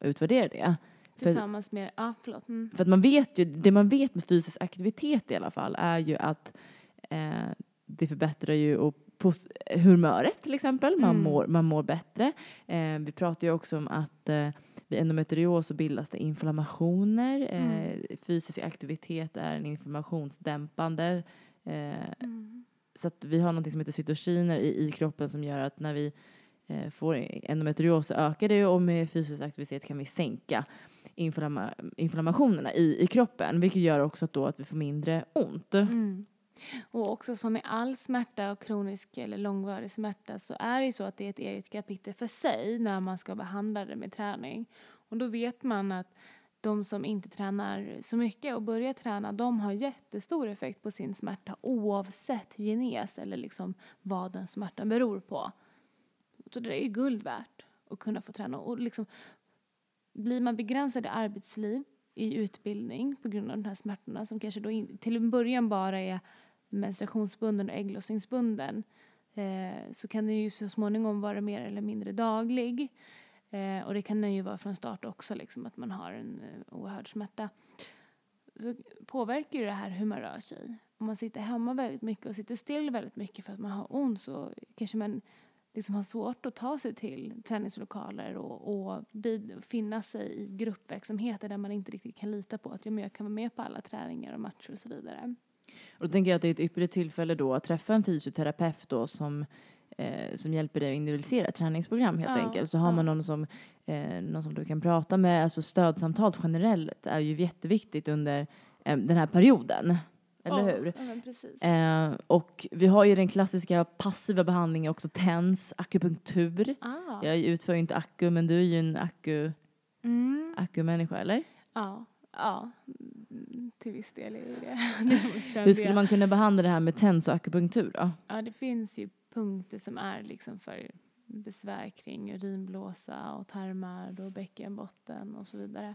utvärdera det. Tillsammans för, med, ja förlåt. Mm. För att man vet ju, det man vet med fysisk aktivitet i alla fall är ju att eh, det förbättrar ju och humöret till exempel. Man, mm. mår, man mår bättre. Eh, vi pratar ju också om att eh, vid endometrios så bildas det inflammationer. Eh, mm. Fysisk aktivitet är en inflammationsdämpande. Eh, mm. Så att vi har något som heter cytokiner i, i kroppen som gör att när vi eh, får endometrios så ökar det, och med fysisk aktivitet kan vi sänka inflamma- inflammationerna i, i kroppen. Vilket gör också att, då att vi får mindre ont. Mm. Och också som i all smärta och kronisk eller långvarig smärta så är det ju så att det är ett eget kapitel för sig när man ska behandla det med träning. Och då vet man att de som inte tränar så mycket och börjar träna, de har jättestor effekt på sin smärta oavsett genes eller liksom vad den smärtan beror på. Så det är ju guld värt att kunna få träna. Och liksom, blir man begränsad i arbetsliv, i utbildning på grund av de här smärtorna som kanske då in, till en början bara är menstruationsbunden och ägglossningsbunden, eh, så kan det ju så småningom vara mer eller mindre daglig, eh, och det kan det ju vara från start också liksom, att man har en eh, oerhörd smärta, så påverkar ju det här hur man rör sig. Om man sitter hemma väldigt mycket och sitter still väldigt mycket för att man har ont, så kanske man liksom har svårt att ta sig till träningslokaler och, och bid, finna sig i gruppverksamheter där man inte riktigt kan lita på att ja, men jag kan vara med på alla träningar och matcher och så vidare. Och då tänker jag att det är ett ypperligt tillfälle då att träffa en fysioterapeut då som, eh, som hjälper dig att individualisera träningsprogram helt ja, enkelt. Så har ja. man någon som, eh, någon som du kan prata med. Alltså stödsamtal generellt är ju jätteviktigt under eh, den här perioden. Eller oh, hur? Ja, precis. Eh, och vi har ju den klassiska passiva behandlingen också, TENS, akupunktur. Ah. Jag utför ju inte aku, men du är ju en aku, mm. aku-människa, eller? Ja, ja, till viss del är det. det hur skulle man kunna behandla det här med TENS och akupunktur då? Ja, det finns ju punkter som är liksom för besvär kring urinblåsa och tarmar och bäckenbotten och så vidare.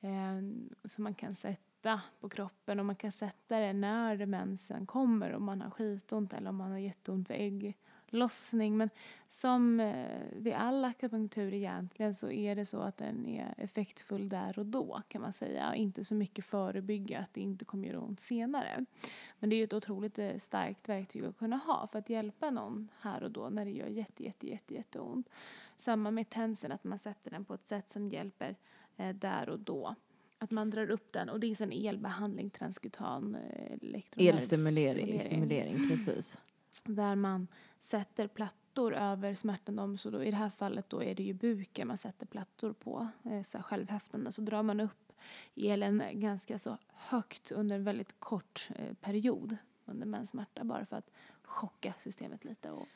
Eh, som man kan sätta på kroppen, och man kan sätta det när mensen kommer, om man har skitont eller om man har jätteont för ägglossning. Men som vid all akupunktur egentligen så är det så att den är effektfull där och då kan man säga, och inte så mycket förebygga att det inte kommer göra ont senare. Men det är ju ett otroligt starkt verktyg att kunna ha för att hjälpa någon här och då när det gör jätte jätte jätte jätte ont. Samma med tensen, att man sätter den på ett sätt som hjälper där och då. Att man drar upp den, och det är en elbehandling, transkutan elektrostimulering. Elstimulering, precis. Där man sätter plattor över smärtan om, så då, i det här fallet då är det ju buken man sätter plattor på, så självhäftande. Så drar man upp elen ganska så högt under en väldigt kort period under mens smärta, bara för att chocka systemet lite och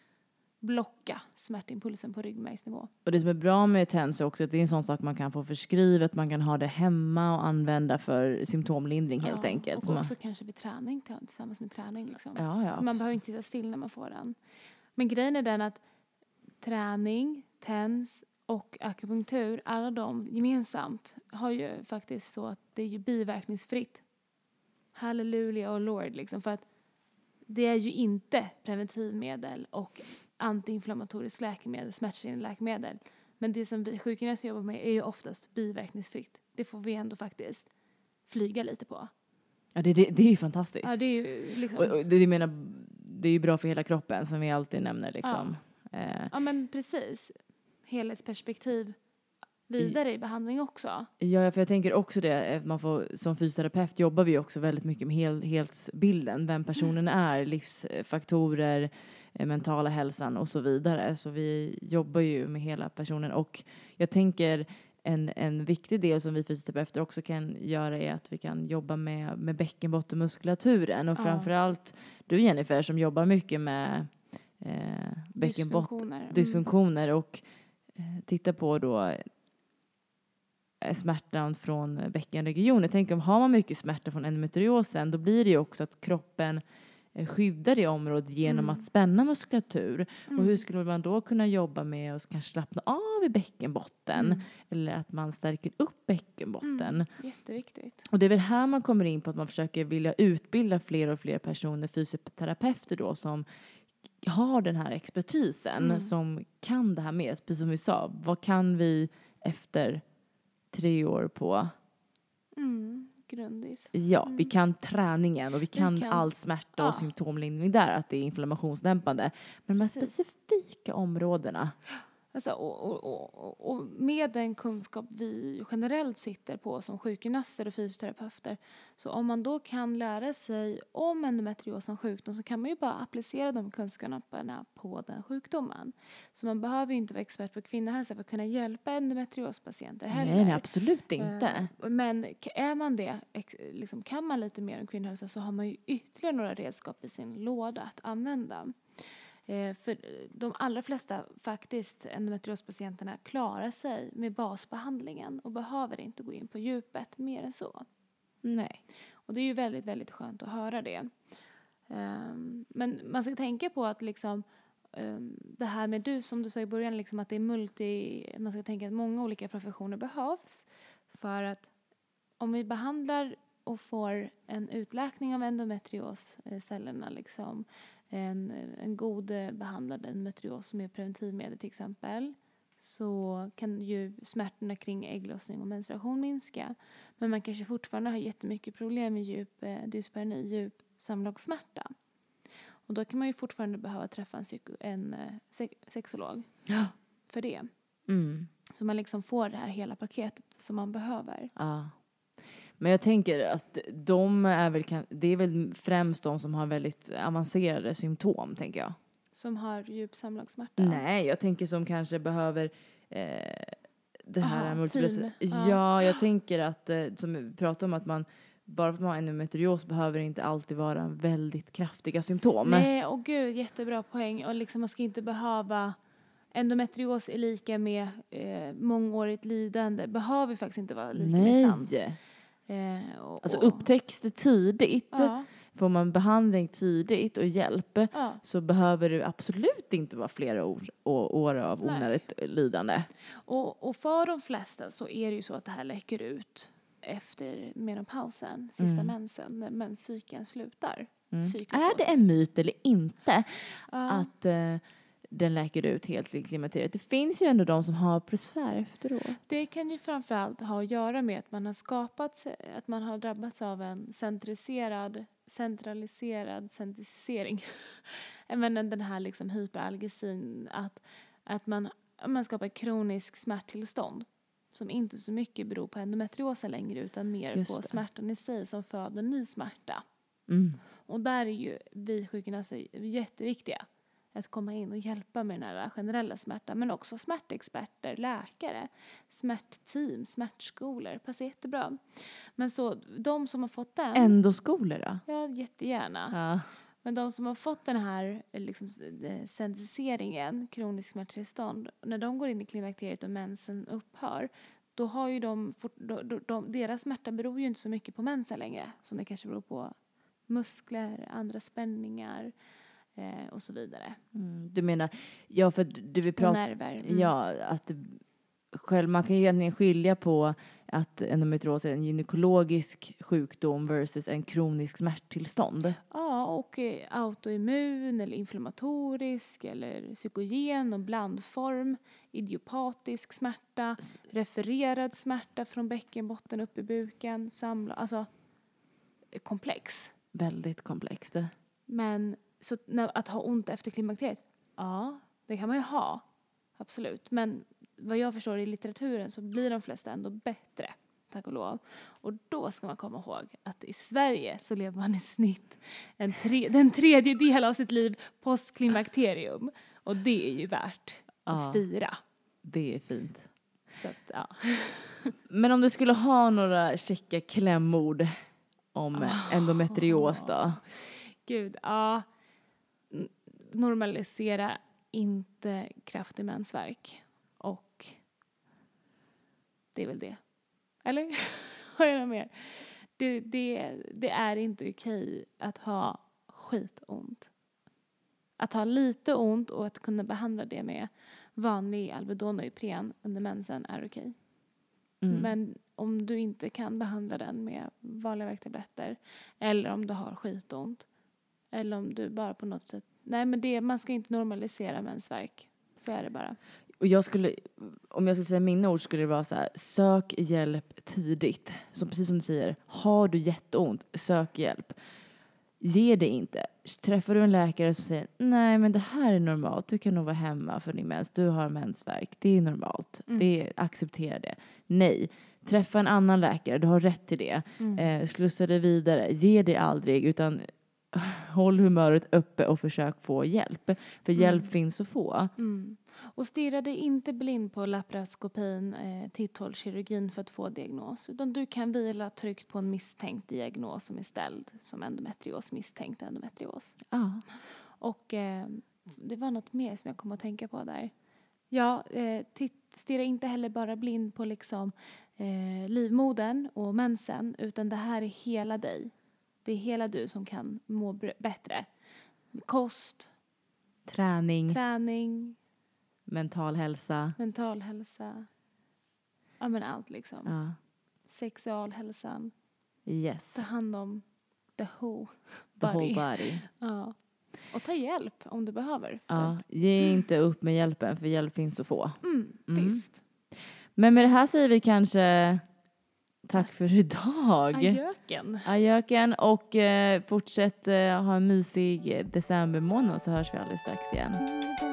blocka smärtimpulsen på ryggmärgsnivå. Och det som är bra med TENS är också att det är en sån sak man kan få förskrivet. Man kan ha det hemma och använda för symptomlindring, ja, helt enkelt. Och så också man... kanske vid träning, tillsammans med träning. Liksom. Ja, ja, man behöver inte sitta still när man får den. Men grejen är den att träning, TENS och akupunktur, alla de gemensamt har ju faktiskt så att det är ju biverkningsfritt. Halleluja och Lord liksom, för att det är ju inte preventivmedel och antiinflammatoriskt läkemedel, smärtstillande läkemedel. Men det som vi sjukgymnaster jobbar med är ju oftast biverkningsfritt. Det får vi ändå faktiskt flyga lite på. Ja, det, det, det är ju fantastiskt. Ja, det är ju liksom... Och, och det, jag menar, det är ju bra för hela kroppen som vi alltid nämner liksom. Ja, eh. ja men precis. Helhetsperspektiv vidare i behandling också. Ja, för jag tänker också det. Man får, som fysioterapeut jobbar vi också väldigt mycket med hel, helhetsbilden. Vem personen mm. är, livsfaktorer, mentala hälsan och så vidare. Så vi jobbar ju med hela personen. Och jag tänker en, en viktig del som vi fysioterapeuter också kan göra är att vi kan jobba med, med bäckenbottenmuskulaturen. Och ja. framförallt du, Jennifer, som jobbar mycket med eh, bäckenbotten dysfunktioner mm. och eh, titta på då smärtan från bäckenregionen. Tänk om har man mycket smärta från endometriosen, då blir det ju också att kroppen skyddar det området genom mm. att spänna muskulatur. Mm. Och hur skulle man då kunna jobba med att kanske slappna av i bäckenbotten mm. eller att man stärker upp bäckenbotten. Mm. Jätteviktigt. Och det är väl här man kommer in på att man försöker vilja utbilda fler och fler personer, fysioterapeuter då, som har den här expertisen mm. som kan det här med, precis som vi sa. Vad kan vi efter tre år på mm, grundis. Ja, mm. vi kan träningen och vi kan, vi kan all smärta och ja. symptomlindring där, att det är inflammationsdämpande. Men de här specifika områdena. Alltså, och, och, och, och med den kunskap vi generellt sitter på som sjukgymnaster och fysioterapeuter, så om man då kan lära sig om endometrios som sjukdom, så kan man ju bara applicera de kunskaperna på den sjukdomen. Så man behöver ju inte vara expert på kvinnohälsa för att kunna hjälpa endometriospatienter heller. Nej, nej, absolut inte. Men är man det, liksom, kan man lite mer om kvinnohälsa, så har man ju ytterligare några redskap i sin låda att använda. För de allra flesta faktiskt endometriospatienterna klarar sig med basbehandlingen och behöver inte gå in på djupet mer än så. Nej. Och det är ju väldigt, väldigt skönt att höra det. Um, men man ska tänka på att liksom, um, det här med du som du sa i början, liksom att det är multi, man ska tänka att många olika professioner behövs, för att om vi behandlar och får en utläkning av endometrioscellerna liksom, En, en god behandlad endometrios med preventivmedel till exempel, så kan ju smärtorna kring ägglossning och menstruation minska. Men man kanske fortfarande har jättemycket problem med djup eh, dyspareuni, djup samlagssmärta. Och då kan man ju fortfarande behöva träffa en, psyko, en sex, sexolog ja. för det. Mm. Så man liksom får det här hela paketet som man behöver. Ja. Men jag tänker att de är väl, det är väl främst de som har väldigt avancerade symptom, tänker jag. Som har djup samlagssmärta? Nej, jag tänker som kanske behöver eh, det här. Aha, multiples- ja, ja, jag tänker att, eh, som vi pratade om, att man bara för att man har endometrios behöver det inte alltid vara väldigt kraftiga symptom. Nej, och gud, jättebra poäng. Och liksom man ska inte behöva... Endometrios är lika med eh, mångårigt lidande. Behöver faktiskt inte vara lika Nej. med sant. Eh, och, alltså upptäcks det tidigt, ja. får man behandling tidigt och hjälp, ja. så behöver det absolut inte vara flera år, år av onödigt lidande. Och, och för de flesta så är det ju så att det här läcker ut efter menopausen, sista mm. mensen, när menscykeln slutar. Mm. Är det en myt eller inte ja. att... Eh, den läker ut helt i klimakteriet? Det finns ju ändå de som har besvär efteråt. Det kan ju framförallt ha att göra med att man har skapat, att man har drabbats av en centriserad, centraliserad centrisering. Men den här liksom hyperalgesin, att, att man, man skapar kronisk smärttillstånd som inte så mycket beror på endometriosen längre, utan mer Just på det. smärtan i sig som föder ny smärta. Mm. Och där är ju vi sjukgymnaster jätteviktiga. Att komma in och hjälpa med den här generella smärtan. Men också smärtexperter, läkare, smärtteam, smärtskolor. Passar jättebra. Men så de som har fått den... Endoskolor då? Ja, jättegärna. Ja. Men de som har fått den här liksom, sensitiseringen, kronisk smärttillstånd, när de går in i klimakteriet och mensen upphör, då har ju de, de, de, de deras smärta beror ju inte så mycket på mensen längre, som det kanske beror på muskler, andra spänningar eh, och så vidare. Mm, du menar, ja för du vill prata, nerver. Mm. Ja, att själv, man kan ju egentligen skilja på att endometrios är en gynekologisk sjukdom versus en kronisk smärttillstånd. Ja, och autoimmun eller inflammatorisk eller psykogen och blandform, idiopatisk smärta, S- refererad smärta från bäckenbotten upp i buken, samla, alltså komplex. Väldigt komplext. Men så när, att ha ont efter klimakteriet, ja, det kan man ju ha, absolut, men vad jag förstår i litteraturen så blir de flesta ändå bättre, tack och lov. Och då ska man komma ihåg att i Sverige så lever man i snitt en tre, den tredje del av sitt liv postklimakterium. Och det är ju värt att ja, fira. Det är fint. Så att, ja. Men om du skulle ha några käcka klämmord om oh, endometrios då? Gud, ja. Normalisera inte kraftig mensvärk. Och det är väl det. Eller? Har jag något mer? Det, det, det är inte okej att ha skitont. Att ha lite ont och att kunna behandla det med vanlig Alvedon och Ipren under mensen är okej. Mm. Men om du inte kan behandla den med vanliga värktabletter, eller om du har skitont, eller om du bara på något sätt... Nej, men det, man ska inte normalisera mensvärk. Så är det bara. Och jag skulle, om jag skulle säga mina ord, skulle det vara så här: sök hjälp tidigt. Så precis som du säger, har du jätteont, sök hjälp. Ge det inte. Träffar du en läkare som säger, nej men det här är normalt, du kan nog vara hemma för din mens, du har mensvärk, det är normalt. Mm. Det är, acceptera det. Nej. Träffa en annan läkare, du har rätt till det. Mm. Eh, slussa det vidare, ge det aldrig, utan håll humöret uppe och försök få hjälp. För hjälp mm. finns att få. Mm. Och stirra dig inte blind på laparoskopin, eh, titthålskirurgin för att få diagnos. Utan du kan vila tryggt på en misstänkt diagnos som är ställd som endometrios, misstänkt endometrios. Ah. Och eh, det var något mer som jag kom att tänka på där. Ja, eh, titt, stirra inte heller bara blind på liksom, eh, livmodern och mensen. Utan det här är hela dig. Det är hela du som kan må bättre. Kost. Träning. Träning. Mental hälsa. Mental hälsa. Ja, men allt liksom. Ja. Sexualhälsan. Yes. Ta hand om the whole body. The whole body. Ja. Och ta hjälp om du behöver. För. Ja, ge inte upp med hjälpen, för hjälp finns att få. Mm, mm. Visst. Men med det här säger vi kanske... Tack för idag. Ajöken. Ajöken och eh, fortsätt eh, ha en mysig decembermånad, så hörs vi alldeles strax igen.